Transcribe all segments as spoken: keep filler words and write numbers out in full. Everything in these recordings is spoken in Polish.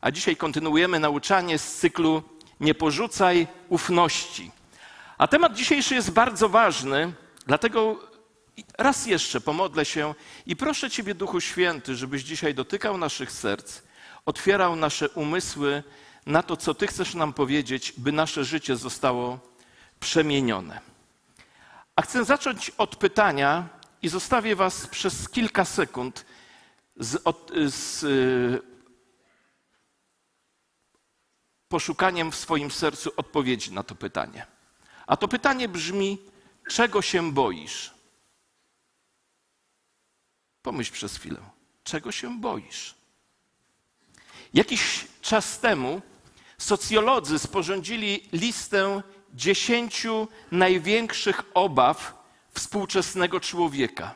a dzisiaj kontynuujemy nauczanie z cyklu Nie porzucaj ufności. A temat dzisiejszy jest bardzo ważny, dlatego raz jeszcze pomodlę się i proszę Ciebie, Duchu Święty, żebyś dzisiaj dotykał naszych serc, otwierał nasze umysły na to, co Ty chcesz nam powiedzieć, by nasze życie zostało przemienione. A chcę zacząć od pytania i zostawię Was przez kilka sekund z, od, z y, poszukaniem w swoim sercu odpowiedzi na to pytanie. A to pytanie brzmi, czego się boisz? Pomyśl przez chwilę, czego się boisz? Jakiś czas temu socjolodzy sporządzili listę dziesięciu największych obaw współczesnego człowieka.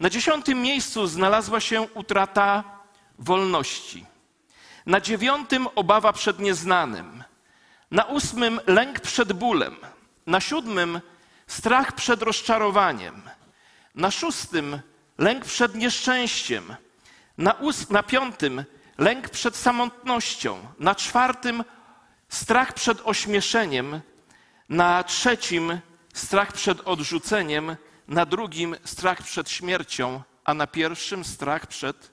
Na dziesiątym miejscu znalazła się utrata wolności. Na dziewiątym obawa przed nieznanym. Na ósmym lęk przed bólem. Na siódmym strach przed rozczarowaniem. Na szóstym lęk przed nieszczęściem. Na, ós- na piątym lęk przed samotnością. Na czwartym strach przed ośmieszeniem. Na trzecim strach przed odrzuceniem. Na drugim strach przed śmiercią. A na pierwszym strach przed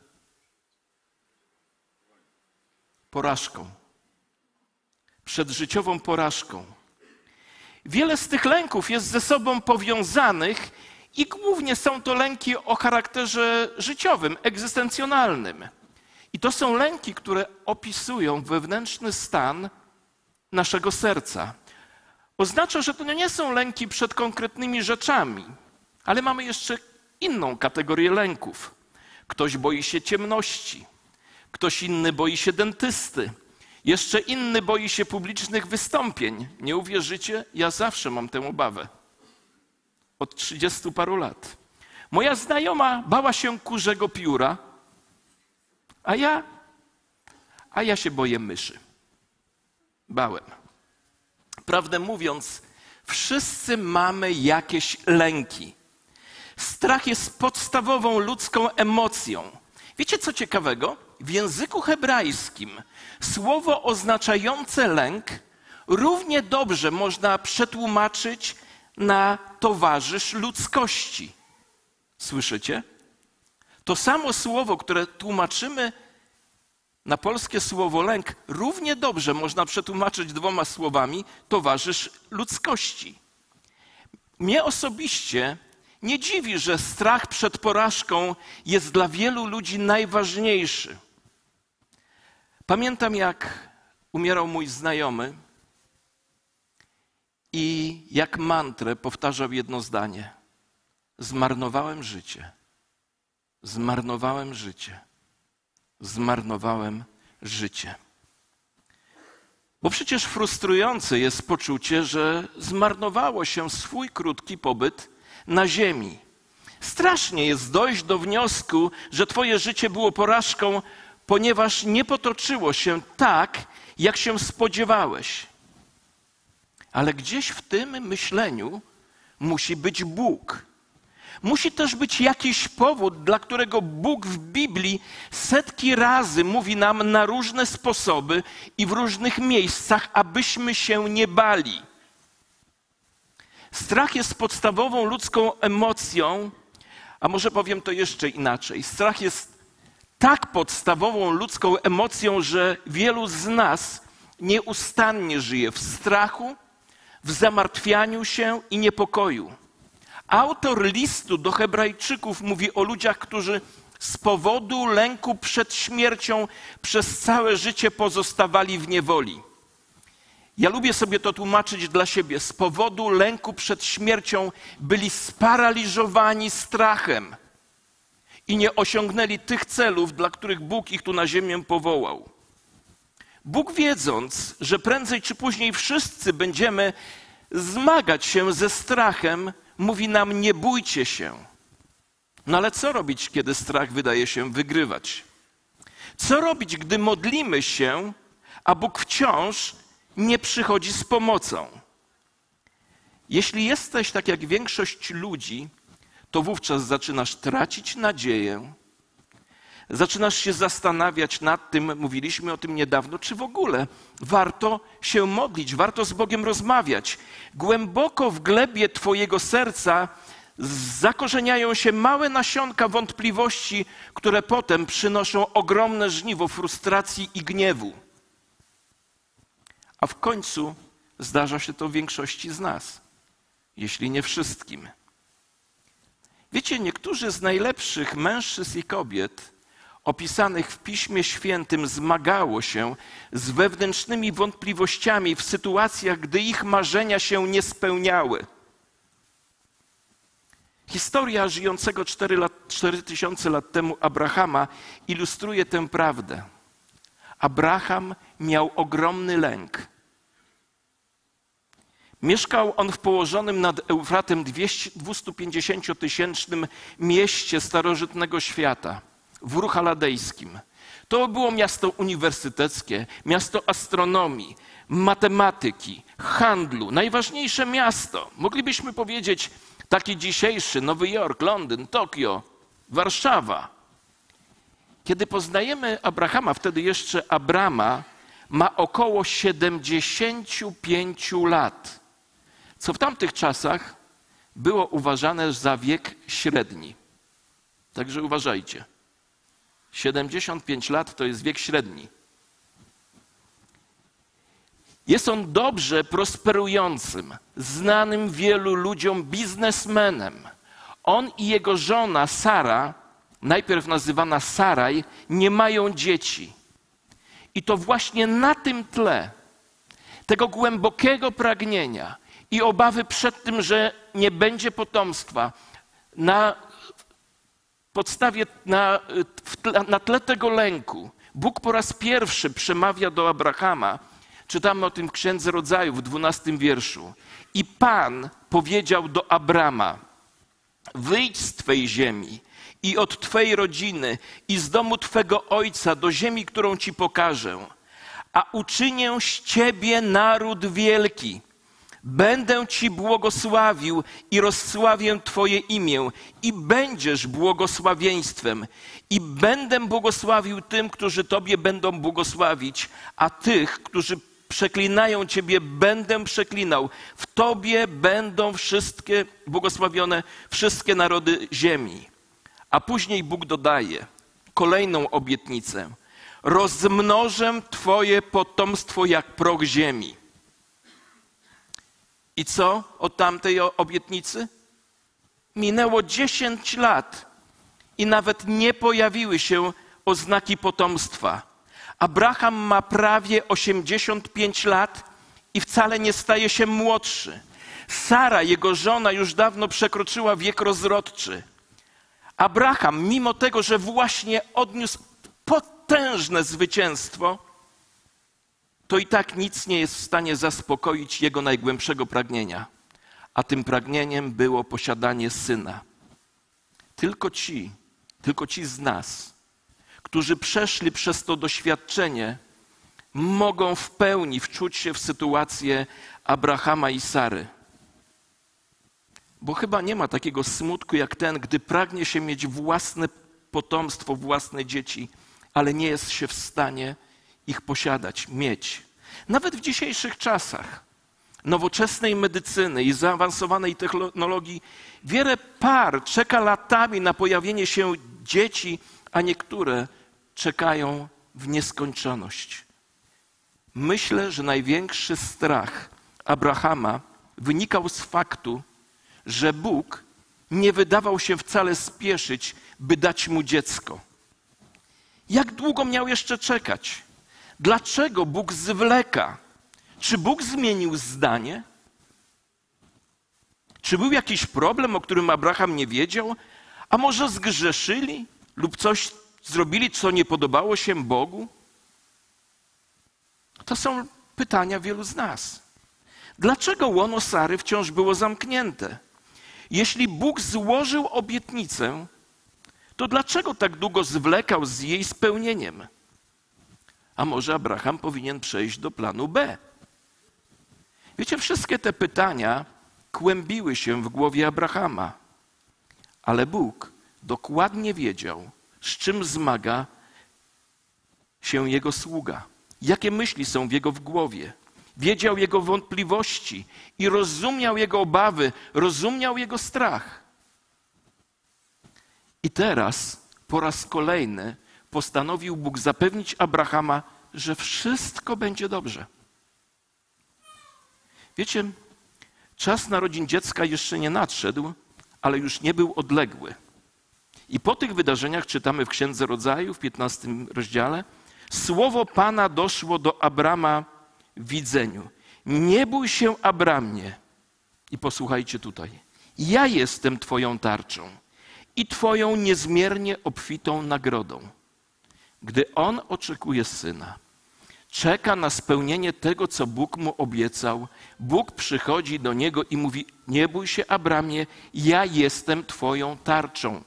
porażką. Przed życiową porażką. Wiele z tych lęków jest ze sobą powiązanych i głównie są to lęki o charakterze życiowym, egzystencjonalnym. I to są lęki, które opisują wewnętrzny stan naszego serca. Oznacza, że to nie są lęki przed konkretnymi rzeczami, ale mamy jeszcze inną kategorię lęków. Ktoś boi się ciemności, ktoś inny boi się dentysty, jeszcze inny boi się publicznych wystąpień. Nie uwierzycie? Ja zawsze mam tę obawę. Od trzydziestu paru lat. Moja znajoma bała się kurzego pióra, a ja, a ja się boję myszy. Bałem. Prawdę mówiąc, wszyscy mamy jakieś lęki. Strach jest podstawową ludzką emocją. Wiecie co ciekawego? W języku hebrajskim słowo oznaczające lęk równie dobrze można przetłumaczyć na towarzysz ludzkości. Słyszycie? To samo słowo, które tłumaczymy na polskie słowo lęk, równie dobrze można przetłumaczyć dwoma słowami towarzysz ludzkości. Mnie osobiście nie dziwi, że strach przed porażką jest dla wielu ludzi najważniejszy. Pamiętam, jak umierał mój znajomy i jak mantrę powtarzał jedno zdanie. Zmarnowałem życie. Zmarnowałem życie. Zmarnowałem życie. Bo przecież frustrujące jest poczucie, że zmarnowało się swój krótki pobyt na ziemi. Strasznie jest dojść do wniosku, że twoje życie było porażką, ponieważ nie potoczyło się tak, jak się spodziewałeś. Ale gdzieś w tym myśleniu musi być Bóg. Musi też być jakiś powód, dla którego Bóg w Biblii setki razy mówi nam na różne sposoby i w różnych miejscach, abyśmy się nie bali. Strach jest podstawową ludzką emocją, a może powiem to jeszcze inaczej. Strach jest tak podstawową ludzką emocją, że wielu z nas nieustannie żyje w strachu, w zamartwianiu się i niepokoju. Autor listu do Hebrajczyków mówi o ludziach, którzy z powodu lęku przed śmiercią przez całe życie pozostawali w niewoli. Ja lubię sobie to tłumaczyć dla siebie. Z powodu lęku przed śmiercią byli sparaliżowani strachem i nie osiągnęli tych celów, dla których Bóg ich tu na ziemię powołał. Bóg, wiedząc, że prędzej czy później wszyscy będziemy zmagać się ze strachem, mówi nam, nie bójcie się. No ale co robić, kiedy strach wydaje się wygrywać? Co robić, gdy modlimy się, a Bóg wciąż nie przychodzi z pomocą? Jeśli jesteś tak jak większość ludzi, to wówczas zaczynasz tracić nadzieję, zaczynasz się zastanawiać nad tym, mówiliśmy o tym niedawno, czy w ogóle warto się modlić, warto z Bogiem rozmawiać. Głęboko w glebie twojego serca zakorzeniają się małe nasionka wątpliwości, które potem przynoszą ogromne żniwo frustracji i gniewu. A w końcu zdarza się to większości z nas, jeśli nie wszystkim. Wiecie, niektórzy z najlepszych mężczyzn i kobiet opisanych w Piśmie Świętym zmagało się z wewnętrznymi wątpliwościami w sytuacjach, gdy ich marzenia się nie spełniały. Historia żyjącego cztery tysiące lat temu Abrahama ilustruje tę prawdę. Abraham miał ogromny lęk. Mieszkał on w położonym nad Eufratem dwieście pięćdziesięciotysięcznym mieście starożytnego świata, w Ur Chaldejskim. To było miasto uniwersyteckie, miasto astronomii, matematyki, handlu, najważniejsze miasto. Moglibyśmy powiedzieć taki dzisiejszy Nowy Jork, Londyn, Tokio, Warszawa. Kiedy poznajemy Abrahama, wtedy jeszcze Abrama, ma około siedemdziesiąt pięć lat, co w tamtych czasach było uważane za wiek średni. Także uważajcie. siedemdziesiąt pięć lat to jest wiek średni. Jest on dobrze prosperującym, znanym wielu ludziom biznesmenem. On i jego żona Sara, najpierw nazywana Saraj, nie mają dzieci. I to właśnie na tym tle tego głębokiego pragnienia i obawy przed tym, że nie będzie potomstwa, na podstawie, na, na tle tego lęku, Bóg po raz pierwszy przemawia do Abrahama. Czytamy o tym w Księdze Rodzaju w dwunastym wierszu. I Pan powiedział do Abrama: wyjdź z Twej ziemi i od Twej rodziny i z domu Twego ojca do ziemi, którą Ci pokażę, a uczynię z Ciebie naród wielki. Będę Ci błogosławił i rozsławię Twoje imię i będziesz błogosławieństwem i będę błogosławił tym, którzy Tobie będą błogosławić, a tych, którzy przeklinają Ciebie, będę przeklinał. W Tobie będą wszystkie błogosławione wszystkie narody ziemi. A później Bóg dodaje kolejną obietnicę. Rozmnożę Twoje potomstwo jak proch ziemi. I co od tamtej obietnicy? Minęło dziesięć lat i nawet nie pojawiły się oznaki potomstwa. Abraham ma prawie osiemdziesiąt pięć lat i wcale nie staje się młodszy. Sara, jego żona, już dawno przekroczyła wiek rozrodczy. Abraham, mimo tego, że właśnie odniósł potężne zwycięstwo, to i tak nic nie jest w stanie zaspokoić jego najgłębszego pragnienia. A tym pragnieniem było posiadanie syna. Tylko ci, tylko ci z nas, którzy przeszli przez to doświadczenie, mogą w pełni wczuć się w sytuację Abrahama i Sary. Bo chyba nie ma takiego smutku jak ten, gdy pragnie się mieć własne potomstwo, własne dzieci, ale nie jest się w stanie ich posiadać, mieć. Nawet w dzisiejszych czasach nowoczesnej medycyny i zaawansowanej technologii wiele par czeka latami na pojawienie się dzieci, a niektóre czekają w nieskończoność. Myślę, że największy strach Abrahama wynikał z faktu, że Bóg nie wydawał się wcale spieszyć, by dać mu dziecko. Jak długo miał jeszcze czekać? Dlaczego Bóg zwleka? Czy Bóg zmienił zdanie? Czy był jakiś problem, o którym Abraham nie wiedział? A może zgrzeszyli lub coś zrobili, co nie podobało się Bogu? To są pytania wielu z nas. Dlaczego łono Sary wciąż było zamknięte? Jeśli Bóg złożył obietnicę, to dlaczego tak długo zwlekał z jej spełnieniem? A może Abraham powinien przejść do planu B? Wiecie, wszystkie te pytania kłębiły się w głowie Abrahama, ale Bóg dokładnie wiedział, z czym zmaga się jego sługa. Jakie myśli są w jego w głowie? Wiedział jego wątpliwości i rozumiał jego obawy, rozumiał jego strach. I teraz po raz kolejny postanowił Bóg zapewnić Abrahama, że wszystko będzie dobrze. Wiecie, czas narodzin dziecka jeszcze nie nadszedł, ale już nie był odległy. I po tych wydarzeniach czytamy w Księdze Rodzaju, w piętnastym rozdziale, słowo Pana doszło do Abrama w widzeniu. Nie bój się, Abramie. I posłuchajcie tutaj. Ja jestem twoją tarczą i twoją niezmiernie obfitą nagrodą. Gdy on oczekuje syna, czeka na spełnienie tego, co Bóg mu obiecał, Bóg przychodzi do niego i mówi: nie bój się, Abramie, ja jestem twoją tarczą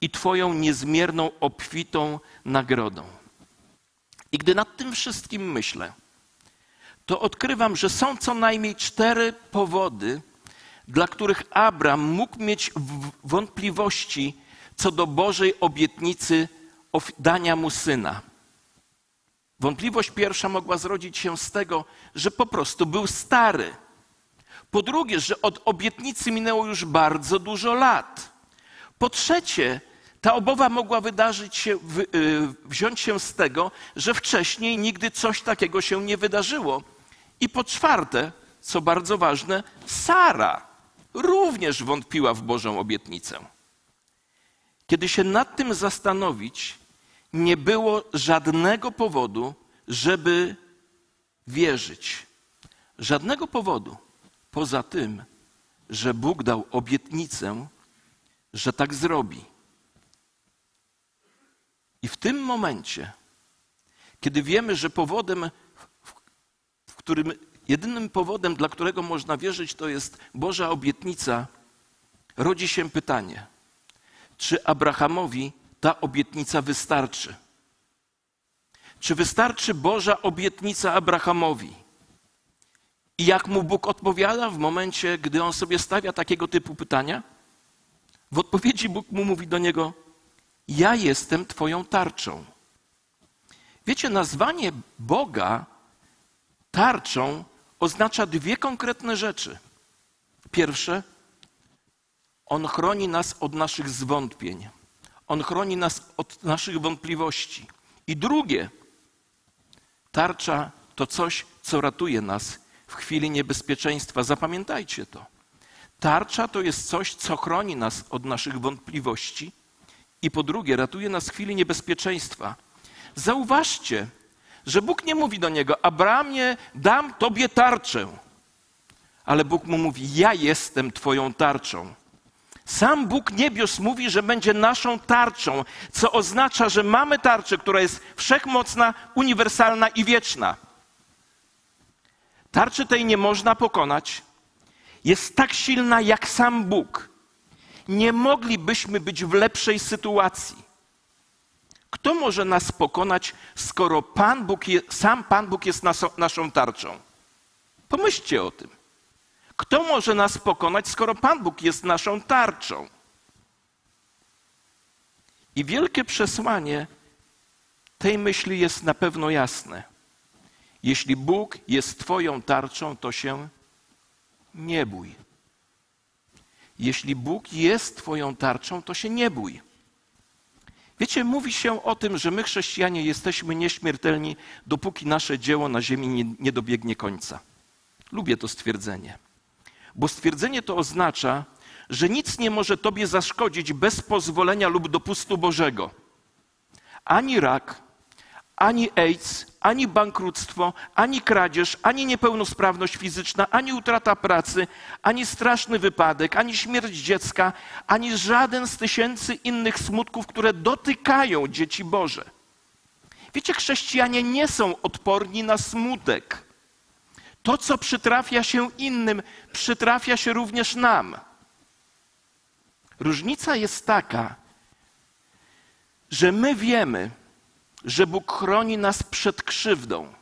i twoją niezmierną, obfitą nagrodą. I gdy nad tym wszystkim myślę, to odkrywam, że są co najmniej cztery powody, dla których Abram mógł mieć wątpliwości co do Bożej obietnicy dania mu syna. Wątpliwość pierwsza mogła zrodzić się z tego, że po prostu był stary. Po drugie, że od obietnicy minęło już bardzo dużo lat. Po trzecie, ta obawa mogła wydarzyć się, wziąć się z tego, że wcześniej nigdy coś takiego się nie wydarzyło. I po czwarte, co bardzo ważne, Sara również wątpiła w Bożą obietnicę. Kiedy się nad tym zastanowić, nie było żadnego powodu, żeby wierzyć. Żadnego powodu poza tym, że Bóg dał obietnicę, że tak zrobi. I w tym momencie, kiedy wiemy, że powodem, w którym, jedynym powodem, dla którego można wierzyć, to jest Boża obietnica, rodzi się pytanie, czy Abrahamowi ta obietnica wystarczy? Czy wystarczy Boża obietnica Abrahamowi? I jak mu Bóg odpowiada w momencie, gdy on sobie stawia takiego typu pytania? W odpowiedzi Bóg mu mówi do niego: ja jestem twoją tarczą. Wiecie, nazwanie Boga tarczą oznacza dwie konkretne rzeczy. Pierwsze, on chroni nas od naszych zwątpień. On chroni nas od naszych wątpliwości. I drugie, tarcza to coś, co ratuje nas w chwili niebezpieczeństwa. Zapamiętajcie to. Tarcza to jest coś, co chroni nas od naszych wątpliwości i po drugie, ratuje nas w chwili niebezpieczeństwa. Zauważcie, że Bóg nie mówi do niego: Abramie, dam tobie tarczę. Ale Bóg mu mówi: ja jestem twoją tarczą. Sam Bóg niebios mówi, że będzie naszą tarczą, co oznacza, że mamy tarczę, która jest wszechmocna, uniwersalna i wieczna. Tarczy tej nie można pokonać. Jest tak silna jak sam Bóg. Nie moglibyśmy być w lepszej sytuacji. Kto może nas pokonać, skoro Pan Bóg je, sam Pan Bóg jest naso, naszą tarczą? Pomyślcie o tym. Kto może nas pokonać, skoro Pan Bóg jest naszą tarczą? I wielkie przesłanie tej myśli jest na pewno jasne. Jeśli Bóg jest twoją tarczą, to się nie bój. Jeśli Bóg jest twoją tarczą, to się nie bój. Wiecie, mówi się o tym, że my chrześcijanie jesteśmy nieśmiertelni, dopóki nasze dzieło na ziemi nie, nie dobiegnie końca. Lubię to stwierdzenie. Bo stwierdzenie to oznacza, że nic nie może tobie zaszkodzić bez pozwolenia lub dopustu Bożego. Ani rak, ani AIDS, ani bankructwo, ani kradzież, ani niepełnosprawność fizyczna, ani utrata pracy, ani straszny wypadek, ani śmierć dziecka, ani żaden z tysięcy innych smutków, które dotykają dzieci Boże. Wiecie, chrześcijanie nie są odporni na smutek. To, co przytrafia się innym, przytrafia się również nam. Różnica jest taka, że my wiemy, że Bóg chroni nas przed krzywdą,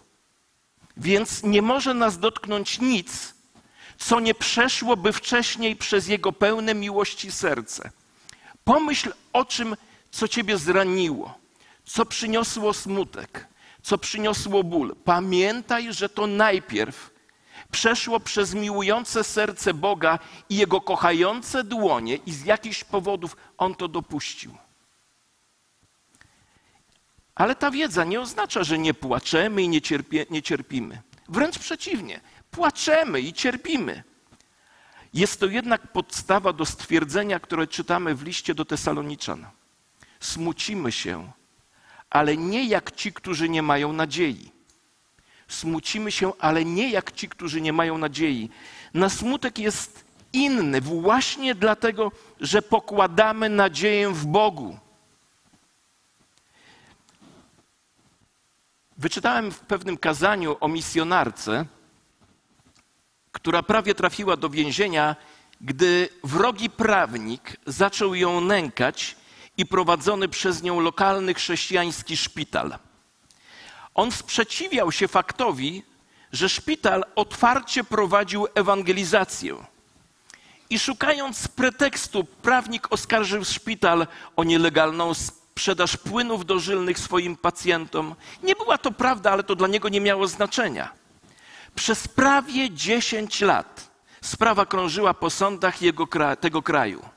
więc nie może nas dotknąć nic, co nie przeszłoby wcześniej przez Jego pełne miłości serce. Pomyśl o czym, co ciebie zraniło, co przyniosło smutek, co przyniosło ból. Pamiętaj, że to najpierw przeszło przez miłujące serce Boga i Jego kochające dłonie i z jakichś powodów On to dopuścił. Ale ta wiedza nie oznacza, że nie płaczemy i nie, cierpie, nie cierpimy. Wręcz przeciwnie, płaczemy i cierpimy. Jest to jednak podstawa do stwierdzenia, które czytamy w liście do Tesaloniczan. Smucimy się, ale nie jak ci, którzy nie mają nadziei. Smucimy się, ale nie jak ci, którzy nie mają nadziei. Nasz smutek jest inny właśnie dlatego, że pokładamy nadzieję w Bogu. Wyczytałem w pewnym kazaniu o misjonarce, która prawie trafiła do więzienia, gdy wrogi prawnik zaczął ją nękać i prowadzony przez nią lokalny chrześcijański szpital. On sprzeciwiał się faktowi, że szpital otwarcie prowadził ewangelizację. I szukając pretekstu, prawnik oskarżył szpital o nielegalną sprzedaż płynów dożylnych swoim pacjentom. Nie była to prawda, ale to dla niego nie miało znaczenia. Przez prawie dziesięć lat sprawa krążyła po sądach jego, tego kraju.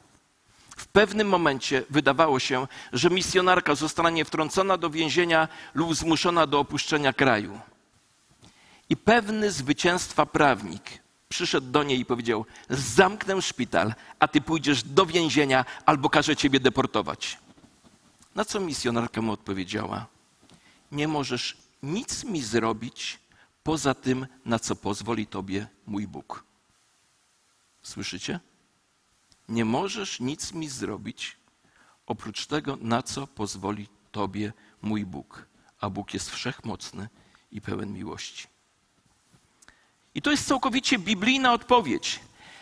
W pewnym momencie wydawało się, że misjonarka zostanie wtrącona do więzienia lub zmuszona do opuszczenia kraju. I pewny zwycięstwa prawnik przyszedł do niej i powiedział: zamknę szpital, a ty pójdziesz do więzienia albo każę ciebie deportować. Na co misjonarka mu odpowiedziała: nie możesz nic mi zrobić poza tym, na co pozwoli tobie mój Bóg. Słyszycie? Nie możesz nic mi zrobić oprócz tego, na co pozwoli tobie mój Bóg. A Bóg jest wszechmocny i pełen miłości. I to jest całkowicie biblijna odpowiedź.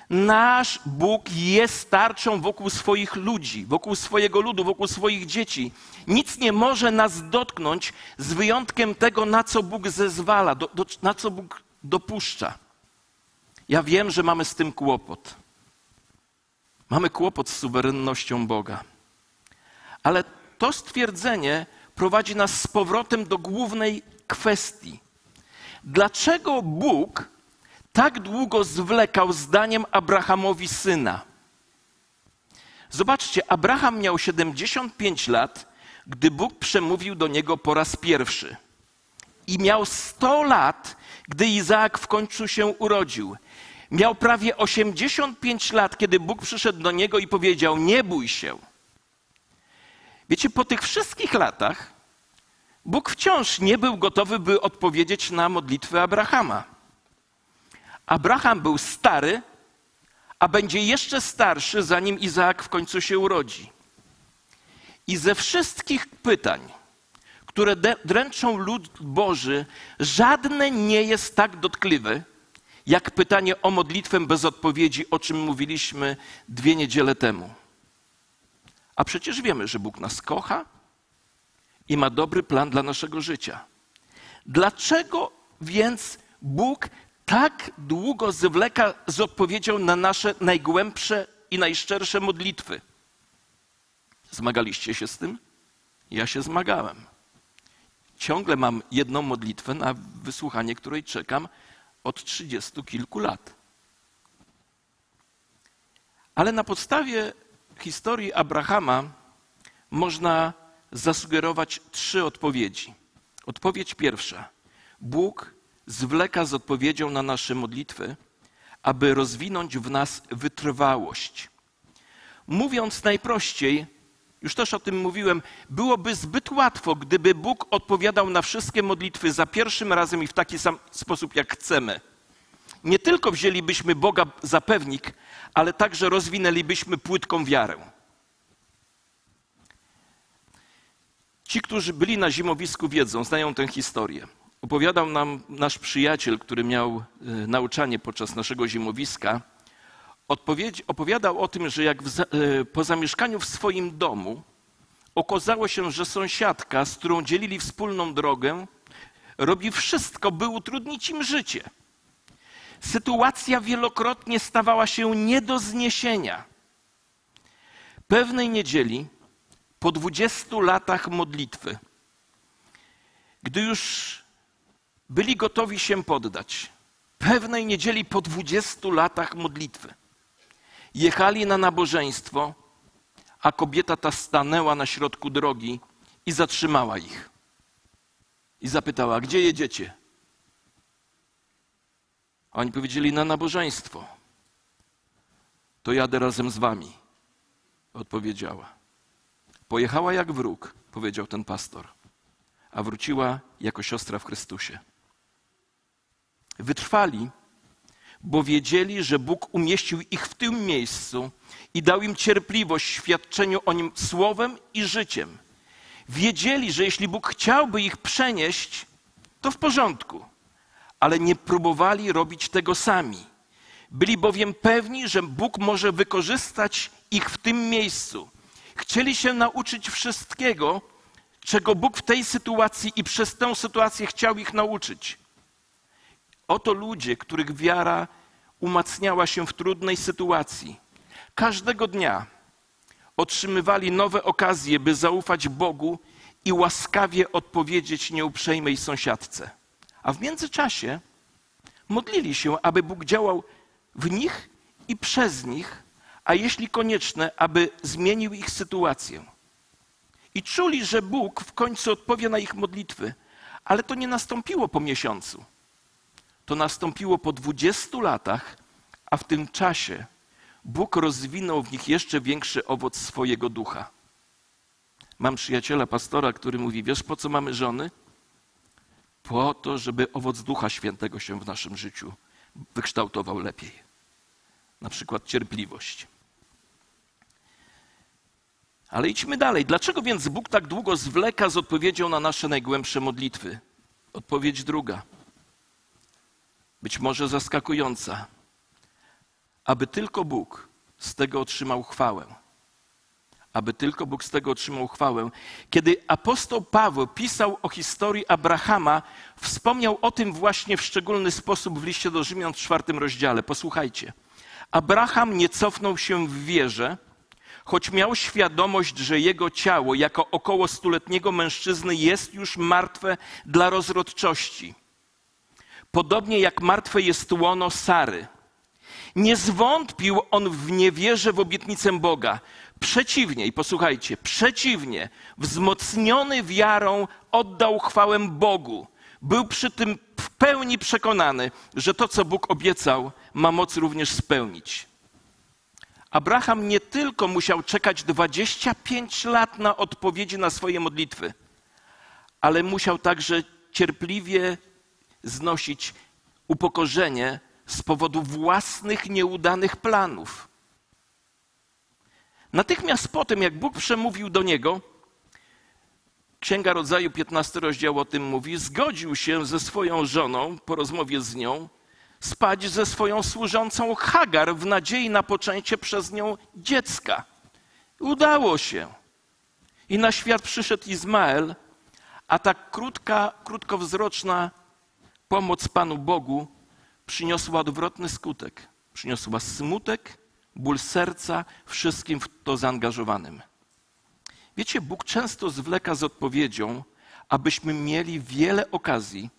Nasz Bóg jest tarczą wokół swoich ludzi, wokół swojego ludu, wokół swoich dzieci. Nic nie może nas dotknąć z wyjątkiem tego, na co Bóg zezwala, do, do, na co Bóg dopuszcza. Ja wiem, że mamy z tym kłopot. Mamy kłopot z suwerennością Boga. Ale to stwierdzenie prowadzi nas z powrotem do głównej kwestii. Dlaczego Bóg tak długo zwlekał z daniem Abrahamowi syna? Zobaczcie, Abraham miał siedemdziesiąt pięć lat, gdy Bóg przemówił do niego po raz pierwszy. I miał sto lat, gdy Izaak w końcu się urodził. Miał prawie osiemdziesiąt pięć lat, kiedy Bóg przyszedł do niego i powiedział: nie bój się. Wiecie, po tych wszystkich latach Bóg wciąż nie był gotowy, by odpowiedzieć na modlitwę Abrahama. Abraham był stary, a będzie jeszcze starszy, zanim Izaak w końcu się urodzi. I ze wszystkich pytań, które dręczą lud Boży, żadne nie jest tak dotkliwe, jak pytanie o modlitwę bez odpowiedzi, o czym mówiliśmy dwie niedziele temu. A przecież wiemy, że Bóg nas kocha i ma dobry plan dla naszego życia. Dlaczego więc Bóg tak długo zwleka z odpowiedzią na nasze najgłębsze i najszczersze modlitwy? Zmagaliście się z tym? Ja się zmagałem. Ciągle mam jedną modlitwę, na wysłuchanie której czekam od trzydziestu kilku lat. Ale na podstawie historii Abrahama można zasugerować trzy odpowiedzi. Odpowiedź pierwsza. Bóg zwleka z odpowiedzią na nasze modlitwy, aby rozwinąć w nas wytrwałość. Mówiąc najprościej, już też o tym mówiłem, byłoby zbyt łatwo, gdyby Bóg odpowiadał na wszystkie modlitwy za pierwszym razem i w taki sam sposób, jak chcemy. Nie tylko wzięlibyśmy Boga za pewnik, ale także rozwinęlibyśmy płytką wiarę. Ci, którzy byli na zimowisku, wiedzą, znają tę historię. Opowiadał nam nasz przyjaciel, który miał nauczanie podczas naszego zimowiska. Opowiadał o tym, że jak w, po zamieszkaniu w swoim domu okazało się, że sąsiadka, z którą dzielili wspólną drogę, robi wszystko, by utrudnić im życie. Sytuacja wielokrotnie stawała się nie do zniesienia. Pewnej niedzieli po dwudziestu latach modlitwy, gdy już byli gotowi się poddać, pewnej niedzieli po dwudziestu latach modlitwy jechali na nabożeństwo, a kobieta ta stanęła na środku drogi i zatrzymała ich. I zapytała, gdzie jedziecie? A oni powiedzieli, na nabożeństwo. To jadę razem z wami, odpowiedziała. Pojechała jak wróg, powiedział ten pastor, a wróciła jako siostra w Chrystusie. Wytrwali, bo wiedzieli, że Bóg umieścił ich w tym miejscu i dał im cierpliwość w świadczeniu o nim słowem i życiem. Wiedzieli, że jeśli Bóg chciałby ich przenieść, to w porządku, ale nie próbowali robić tego sami. Byli bowiem pewni, że Bóg może wykorzystać ich w tym miejscu. Chcieli się nauczyć wszystkiego, czego Bóg w tej sytuacji i przez tę sytuację chciał ich nauczyć. Oto ludzie, których wiara umacniała się w trudnej sytuacji. Każdego dnia otrzymywali nowe okazje, by zaufać Bogu i łaskawie odpowiedzieć nieuprzejmej sąsiadce. A w międzyczasie modlili się, aby Bóg działał w nich i przez nich, a jeśli konieczne, aby zmienił ich sytuację. I czuli, że Bóg w końcu odpowie na ich modlitwy, ale to nie nastąpiło po miesiącu. To nastąpiło po dwudziestu latach, a w tym czasie Bóg rozwinął w nich jeszcze większy owoc swojego ducha. Mam przyjaciela, pastora, który mówi, wiesz, po co mamy żony? Po to, żeby owoc Ducha Świętego się w naszym życiu wykształtował lepiej. Na przykład cierpliwość. Ale idźmy dalej. Dlaczego więc Bóg tak długo zwleka z odpowiedzią na nasze najgłębsze modlitwy? Odpowiedź druga, być może zaskakująca. Aby tylko Bóg z tego otrzymał chwałę. Aby tylko Bóg z tego otrzymał chwałę. Kiedy apostoł Paweł pisał o historii Abrahama, wspomniał o tym właśnie w szczególny sposób w liście do Rzymian w czwartym rozdziale. Posłuchajcie. Abraham nie cofnął się w wierze, choć miał świadomość, że jego ciało jako około stuletniego mężczyzny jest już martwe dla rozrodczości. Podobnie jak martwe jest łono Sary. Nie zwątpił on w niewierze w obietnicę Boga. Przeciwnie, i posłuchajcie, przeciwnie, wzmocniony wiarą oddał chwałę Bogu. Był przy tym w pełni przekonany, że to, co Bóg obiecał, ma moc również spełnić. Abraham nie tylko musiał czekać dwadzieścia pięć lat na odpowiedzi na swoje modlitwy, ale musiał także cierpliwie znosić upokorzenie z powodu własnych nieudanych planów. Natychmiast po tym, jak Bóg przemówił do niego, Księga Rodzaju, piętnasty rozdział o tym mówi, zgodził się ze swoją żoną, po rozmowie z nią, spać ze swoją służącą Hagar w nadziei na poczęcie przez nią dziecka. Udało się. I na świat przyszedł Izmael, a ta krótka, krótkowzroczna pomoc Panu Bogu przyniosła odwrotny skutek. Przyniosła smutek, ból serca wszystkim w to zaangażowanym. Wiecie, Bóg często zwleka z odpowiedzią, abyśmy mieli wiele okazji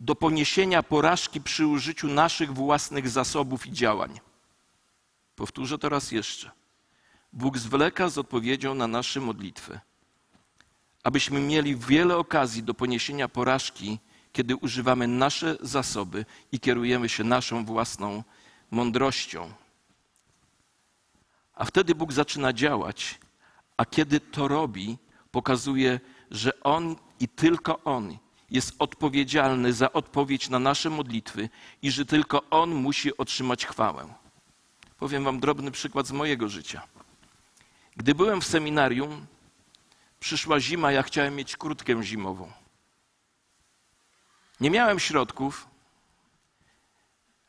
do poniesienia porażki przy użyciu naszych własnych zasobów i działań. Powtórzę to raz jeszcze. Bóg zwleka z odpowiedzią na nasze modlitwy, abyśmy mieli wiele okazji do poniesienia porażki, kiedy używamy nasze zasoby i kierujemy się naszą własną mądrością. A wtedy Bóg zaczyna działać, a kiedy to robi, pokazuje, że On i tylko On jest odpowiedzialny za odpowiedź na nasze modlitwy i że tylko On musi otrzymać chwałę. Powiem wam drobny przykład z mojego życia. Gdy byłem w seminarium, przyszła zima, ja chciałem mieć kurtkę zimową. Nie miałem środków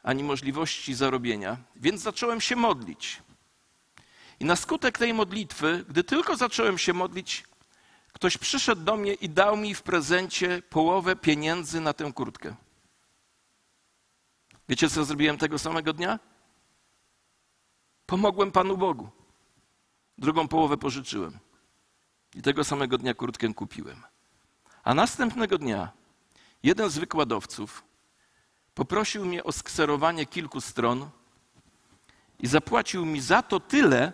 ani możliwości zarobienia, więc zacząłem się modlić. I na skutek tej modlitwy, gdy tylko zacząłem się modlić, ktoś przyszedł do mnie i dał mi w prezencie połowę pieniędzy na tę kurtkę. Wiecie, co zrobiłem tego samego dnia? Pomogłem Panu Bogu. Drugą połowę pożyczyłem. I tego samego dnia kurtkę kupiłem. A następnego dnia jeden z wykładowców poprosił mnie o skserowanie kilku stron i zapłacił mi za to tyle,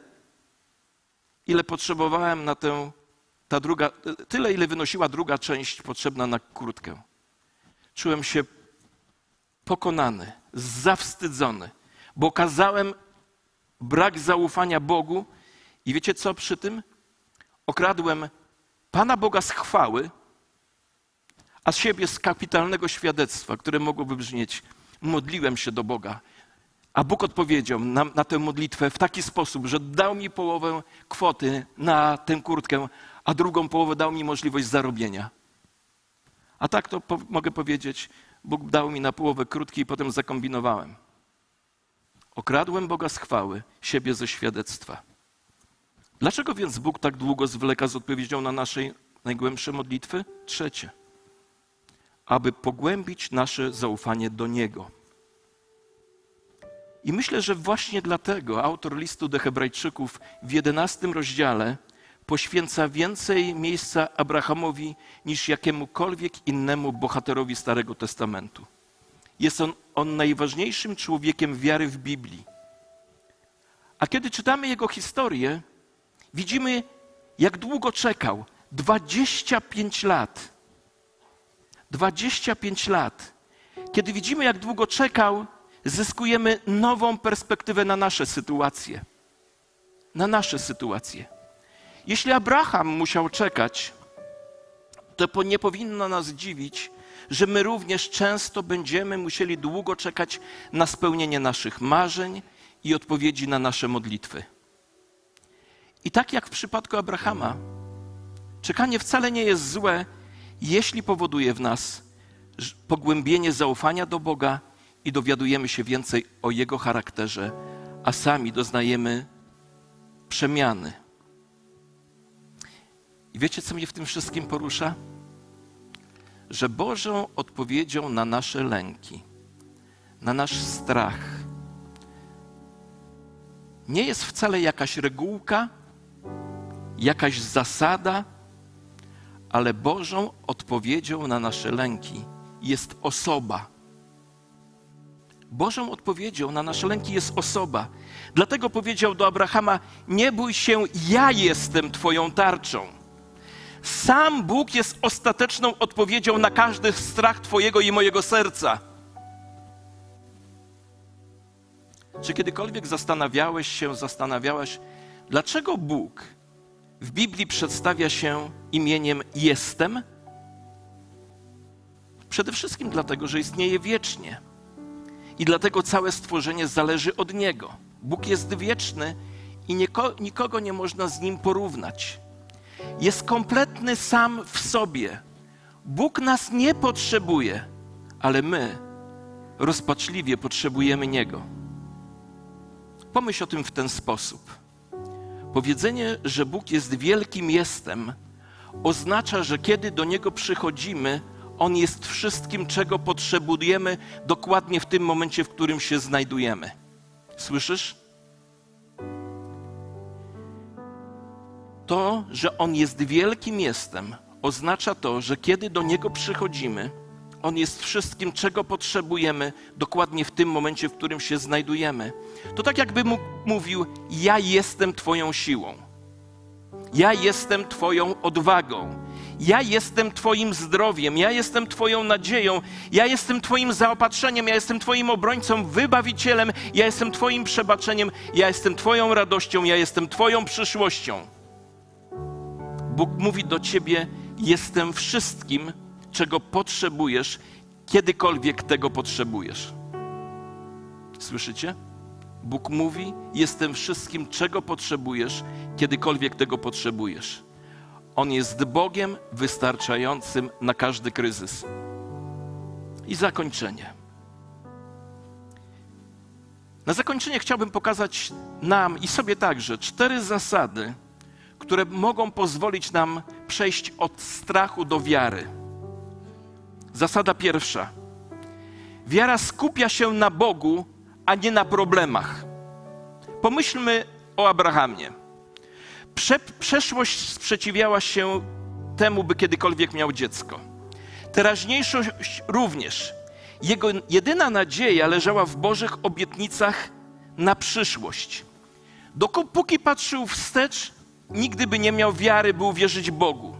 ile potrzebowałem na tę, ta druga, tyle, ile wynosiła druga część potrzebna na kurtkę. Czułem się pokonany, zawstydzony, bo okazałem brak zaufania Bogu i wiecie co przy tym? Okradłem Pana Boga z chwały, a z siebie z kapitalnego świadectwa, które mogłoby brzmieć: modliłem się do Boga, a Bóg odpowiedział na, na tę modlitwę w taki sposób, że dał mi połowę kwoty na tę kurtkę, a drugą połowę dał mi możliwość zarobienia. A tak to po, mogę powiedzieć, Bóg dał mi na połowę kurtki i potem zakombinowałem. Okradłem Boga z chwały, siebie ze świadectwa. Dlaczego więc Bóg tak długo zwleka z odpowiedzią na nasze najgłębsze modlitwy? Trzecie, aby pogłębić nasze zaufanie do Niego. I myślę, że właśnie dlatego autor listu do Hebrajczyków w jedenastym rozdziale poświęca więcej miejsca Abrahamowi niż jakiemukolwiek innemu bohaterowi Starego Testamentu. Jest on, on najważniejszym człowiekiem wiary w Biblii. A kiedy czytamy jego historię, widzimy, jak długo czekał. dwadzieścia pięć lat. dwadzieścia pięć lat. Kiedy widzimy, jak długo czekał, zyskujemy nową perspektywę na nasze sytuacje. Na nasze sytuacje. Jeśli Abraham musiał czekać, to nie powinno nas dziwić, że my również często będziemy musieli długo czekać na spełnienie naszych marzeń i odpowiedzi na nasze modlitwy. I tak jak w przypadku Abrahama, czekanie wcale nie jest złe, jeśli powoduje w nas pogłębienie zaufania do Boga i dowiadujemy się więcej o Jego charakterze, a sami doznajemy przemiany. I wiecie, co mnie w tym wszystkim porusza? Że Bożą odpowiedzią na nasze lęki, na nasz strach nie jest wcale jakaś regułka, jakaś zasada, ale Bożą odpowiedzią na nasze lęki jest osoba. Bożą odpowiedzią na nasze lęki jest osoba. Dlatego powiedział do Abrahama: nie bój się, ja jestem twoją tarczą. Sam Bóg jest ostateczną odpowiedzią na każdy strach twojego i mojego serca. Czy kiedykolwiek zastanawiałeś się, zastanawiałaś, dlaczego Bóg w Biblii przedstawia się imieniem Jestem? Przede wszystkim dlatego, że istnieje wiecznie. I dlatego całe stworzenie zależy od Niego. Bóg jest wieczny i niko, nikogo nie można z Nim porównać. Jest kompletny sam w sobie. Bóg nas nie potrzebuje, ale my rozpaczliwie potrzebujemy Niego. Pomyśl o tym w ten sposób. Powiedzenie, że Bóg jest wielkim Jestem, oznacza, że kiedy do Niego przychodzimy, On jest wszystkim, czego potrzebujemy dokładnie w tym momencie, w którym się znajdujemy. Słyszysz? To, że On jest wielkim Jestem, oznacza to, że kiedy do Niego przychodzimy, On jest wszystkim, czego potrzebujemy dokładnie w tym momencie, w którym się znajdujemy. To tak jakby mu mówił: ja jestem Twoją siłą. Ja jestem Twoją odwagą. Ja jestem Twoim zdrowiem, ja jestem Twoją nadzieją, ja jestem Twoim zaopatrzeniem, ja jestem Twoim obrońcą, wybawicielem, ja jestem Twoim przebaczeniem, ja jestem Twoją radością, ja jestem Twoją przyszłością. Bóg mówi do Ciebie: jestem wszystkim, czego potrzebujesz, kiedykolwiek tego potrzebujesz. Słyszycie? Bóg mówi: jestem wszystkim, czego potrzebujesz, kiedykolwiek tego potrzebujesz. On jest Bogiem wystarczającym na każdy kryzys. I zakończenie. Na zakończenie chciałbym pokazać nam i sobie także cztery zasady, które mogą pozwolić nam przejść od strachu do wiary. Zasada pierwsza. Wiara skupia się na Bogu, a nie na problemach. Pomyślmy o Abrahamie. Prze przeszłość sprzeciwiała się temu, by kiedykolwiek miał dziecko. Teraźniejszość również. Jego jedyna nadzieja leżała w Bożych obietnicach na przyszłość. Dopóki patrzył wstecz, nigdy by nie miał wiary, by uwierzyć Bogu.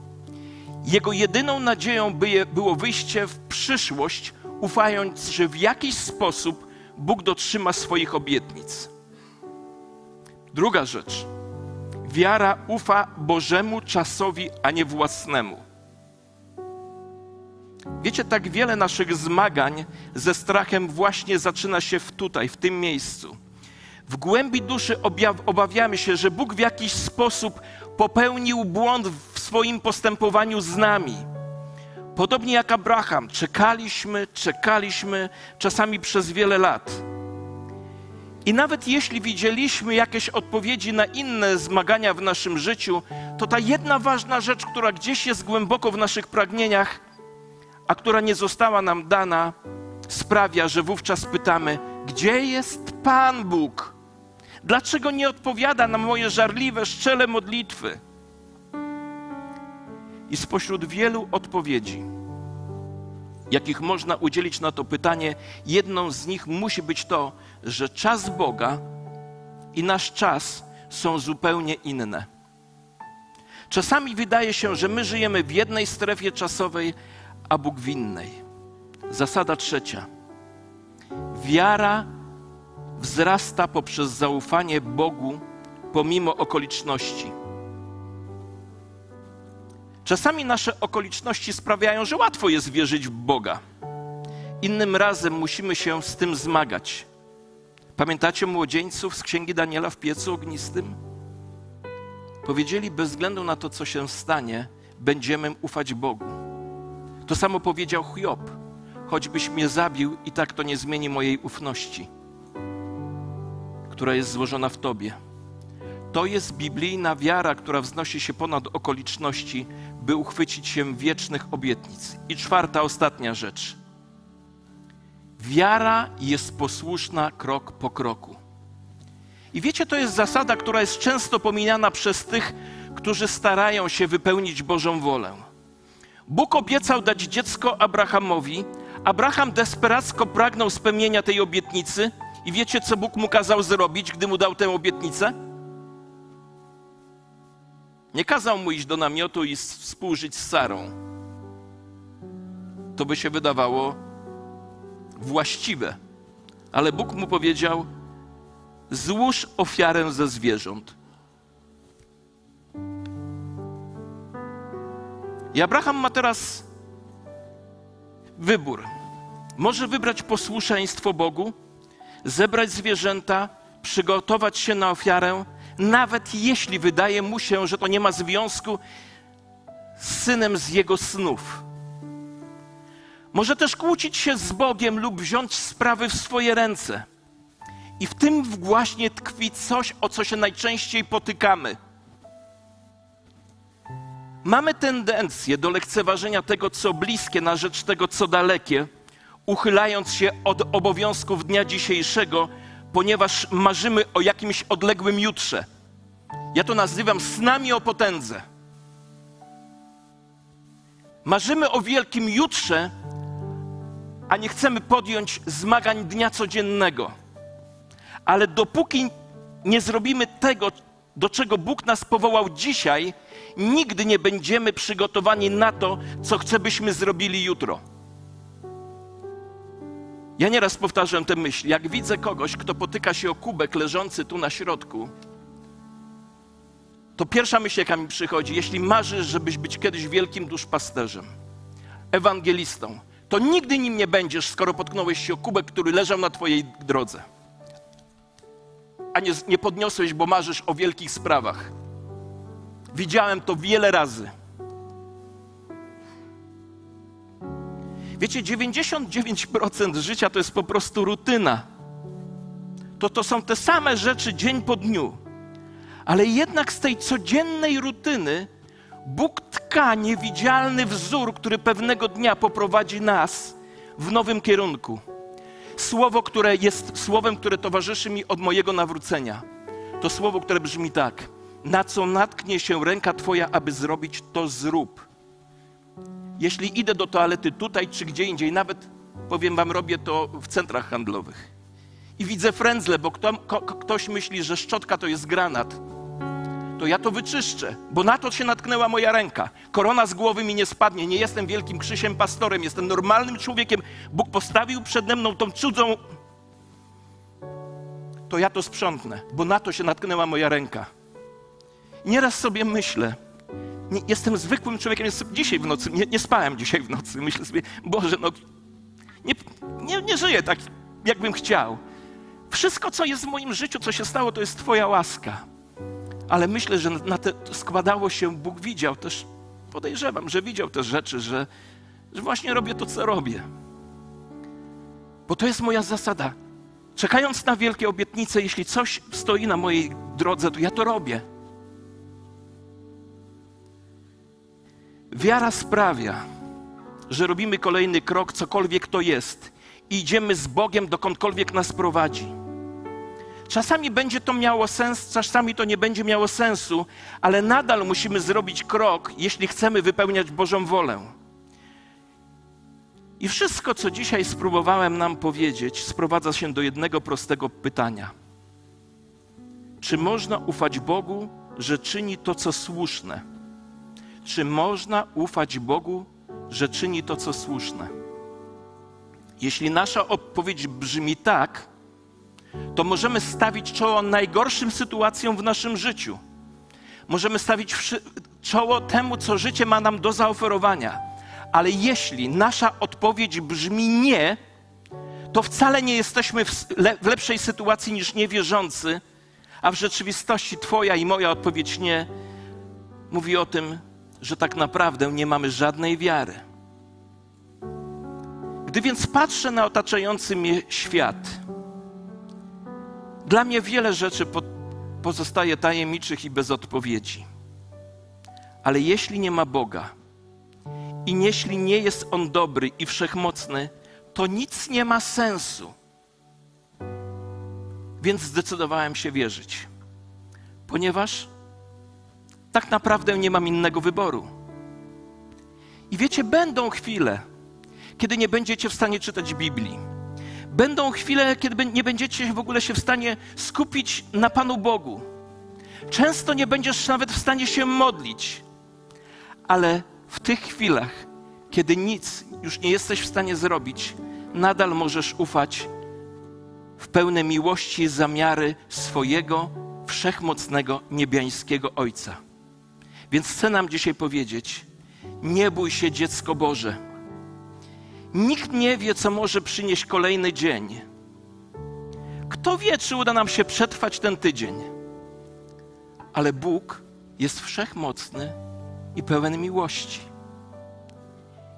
Jego jedyną nadzieją było wyjście w przyszłość, ufając, że w jakiś sposób Bóg dotrzyma swoich obietnic. Druga rzecz. Wiara ufa Bożemu czasowi, a nie własnemu. Wiecie, tak wiele naszych zmagań ze strachem właśnie zaczyna się w tutaj, w tym miejscu. W głębi duszy obawiamy się, że Bóg w jakiś sposób popełnił błąd w swoim postępowaniu z nami. Podobnie jak Abraham, czekaliśmy, czekaliśmy, czasami przez wiele lat. I nawet jeśli widzieliśmy jakieś odpowiedzi na inne zmagania w naszym życiu, to ta jedna ważna rzecz, która gdzieś jest głęboko w naszych pragnieniach, a która nie została nam dana, sprawia, że wówczas pytamy, gdzie jest Pan Bóg? Dlaczego nie odpowiada na moje żarliwe, szczere modlitwy? I spośród wielu odpowiedzi, jakich można udzielić na to pytanie, jedną z nich musi być to, że czas Boga i nasz czas są zupełnie inne. Czasami wydaje się, że my żyjemy w jednej strefie czasowej, a Bóg w innej. Zasada trzecia. Wiara wzrasta poprzez zaufanie Bogu pomimo okoliczności. Czasami nasze okoliczności sprawiają, że łatwo jest wierzyć w Boga. Innym razem musimy się z tym zmagać. Pamiętacie młodzieńców z Księgi Daniela w piecu ognistym? Powiedzieli, bez względu na to, co się stanie, będziemy ufać Bogu. To samo powiedział Hiob. Choćbyś mnie zabił, i tak to nie zmieni mojej ufności, która jest złożona w Tobie. To jest biblijna wiara, która wznosi się ponad okoliczności, by uchwycić się wiecznych obietnic. I czwarta, ostatnia rzecz. Wiara jest posłuszna krok po kroku. I wiecie, to jest zasada, która jest często pomijana przez tych, którzy starają się wypełnić Bożą wolę. Bóg obiecał dać dziecko Abrahamowi. Abraham desperacko pragnął spełnienia tej obietnicy. I wiecie, co Bóg mu kazał zrobić, gdy mu dał tę obietnicę? Nie kazał mu iść do namiotu i współżyć z Sarą. To by się wydawało właściwe. Ale Bóg mu powiedział, złóż ofiarę ze zwierząt. I Abraham ma teraz wybór. Może wybrać posłuszeństwo Bogu, zebrać zwierzęta, przygotować się na ofiarę, nawet jeśli wydaje mu się, że to nie ma związku z synem z jego snów. Może też kłócić się z Bogiem lub wziąć sprawy w swoje ręce. I w tym właśnie tkwi coś, o co się najczęściej potykamy. Mamy tendencję do lekceważenia tego, co bliskie, na rzecz tego, co dalekie, uchylając się od obowiązków dnia dzisiejszego, ponieważ marzymy o jakimś odległym jutrze. Ja to nazywam snami o potędze. Marzymy o wielkim jutrze, a nie chcemy podjąć zmagań dnia codziennego. Ale dopóki nie zrobimy tego, do czego Bóg nas powołał dzisiaj, nigdy nie będziemy przygotowani na to, co chce, byśmy zrobili jutro. Ja nieraz powtarzam tę myśl. Jak widzę kogoś, kto potyka się o kubek leżący tu na środku, to pierwsza myśl, jaka mi przychodzi, jeśli marzysz, żebyś być kiedyś wielkim duszpasterzem, ewangelistą, to nigdy nim nie będziesz, skoro potknąłeś się o kubek, który leżał na twojej drodze, a nie, nie podniosłeś, bo marzysz o wielkich sprawach. Widziałem to wiele razy. Wiecie, dziewięćdziesiąt dziewięć procent życia to jest po prostu rutyna. To, to są te same rzeczy dzień po dniu. Ale jednak z tej codziennej rutyny Bóg tka niewidzialny wzór, który pewnego dnia poprowadzi nas w nowym kierunku. Słowo, które jest słowem, które towarzyszy mi od mojego nawrócenia. To słowo, które brzmi tak. na co natknie się ręka Twoja, aby zrobić, to zrób. Jeśli idę do toalety tutaj czy gdzie indziej, nawet, powiem Wam, robię to w centrach handlowych i widzę frędzle, bo kto, ko, ktoś myśli, że szczotka to jest granat, to ja to wyczyszczę, bo na to się natknęła moja ręka. Korona z głowy mi nie spadnie, nie jestem wielkim Krzysiem pastorem, jestem normalnym człowiekiem. Bóg postawił przede mną tą cudzą... To ja to sprzątnę, bo na to się natknęła moja ręka. Nieraz sobie myślę, nie, jestem zwykłym człowiekiem, jest, dzisiaj w nocy, nie, nie spałem dzisiaj w nocy, myślę sobie, Boże, no nie, nie, nie żyję tak, jakbym chciał. Wszystko, co jest w moim życiu, co się stało, to jest Twoja łaska. Ale myślę, że na te składało się, Bóg widział też, podejrzewam, że widział te rzeczy, że, że właśnie robię to, co robię. Bo to jest moja zasada. Czekając na wielkie obietnice, jeśli coś stoi na mojej drodze, to ja to robię. Wiara sprawia, że robimy kolejny krok, cokolwiek to jest, i idziemy z Bogiem, dokądkolwiek nas prowadzi. Czasami będzie to miało sens, czasami to nie będzie miało sensu, ale nadal musimy zrobić krok, jeśli chcemy wypełniać Bożą wolę. I wszystko, co dzisiaj spróbowałem nam powiedzieć, sprowadza się do jednego prostego pytania. Czy można ufać Bogu, że czyni to, co słuszne? Czy można ufać Bogu, że czyni to, co słuszne? Jeśli nasza odpowiedź brzmi tak, to możemy stawić czoło najgorszym sytuacjom w naszym życiu. Możemy stawić czoło temu, co życie ma nam do zaoferowania. Ale jeśli nasza odpowiedź brzmi nie, to wcale nie jesteśmy w lepszej sytuacji niż niewierzący, a w rzeczywistości Twoja i moja odpowiedź nie mówi o tym, że tak naprawdę nie mamy żadnej wiary. Gdy więc patrzę na otaczający mnie świat, dla mnie wiele rzeczy pozostaje tajemniczych i bez odpowiedzi. Ale jeśli nie ma Boga, i jeśli nie jest On dobry i wszechmocny, to nic nie ma sensu. Więc zdecydowałem się wierzyć, ponieważ tak naprawdę nie mam innego wyboru. I wiecie, będą chwile, kiedy nie będziecie w stanie czytać Biblii. Będą chwile, kiedy nie będziecie w ogóle się w stanie skupić na Panu Bogu. Często nie będziesz nawet w stanie się modlić, ale w tych chwilach, kiedy nic już nie jesteś w stanie zrobić, nadal możesz ufać w pełne miłości i zamiary swojego wszechmocnego niebiańskiego Ojca. Więc chcę nam dzisiaj powiedzieć, nie bój się, dziecko Boże. Nikt nie wie, co może przynieść kolejny dzień. Kto wie, czy uda nam się przetrwać ten tydzień. Ale Bóg jest wszechmocny i pełen miłości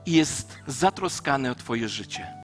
i jest zatroskany o Twoje życie.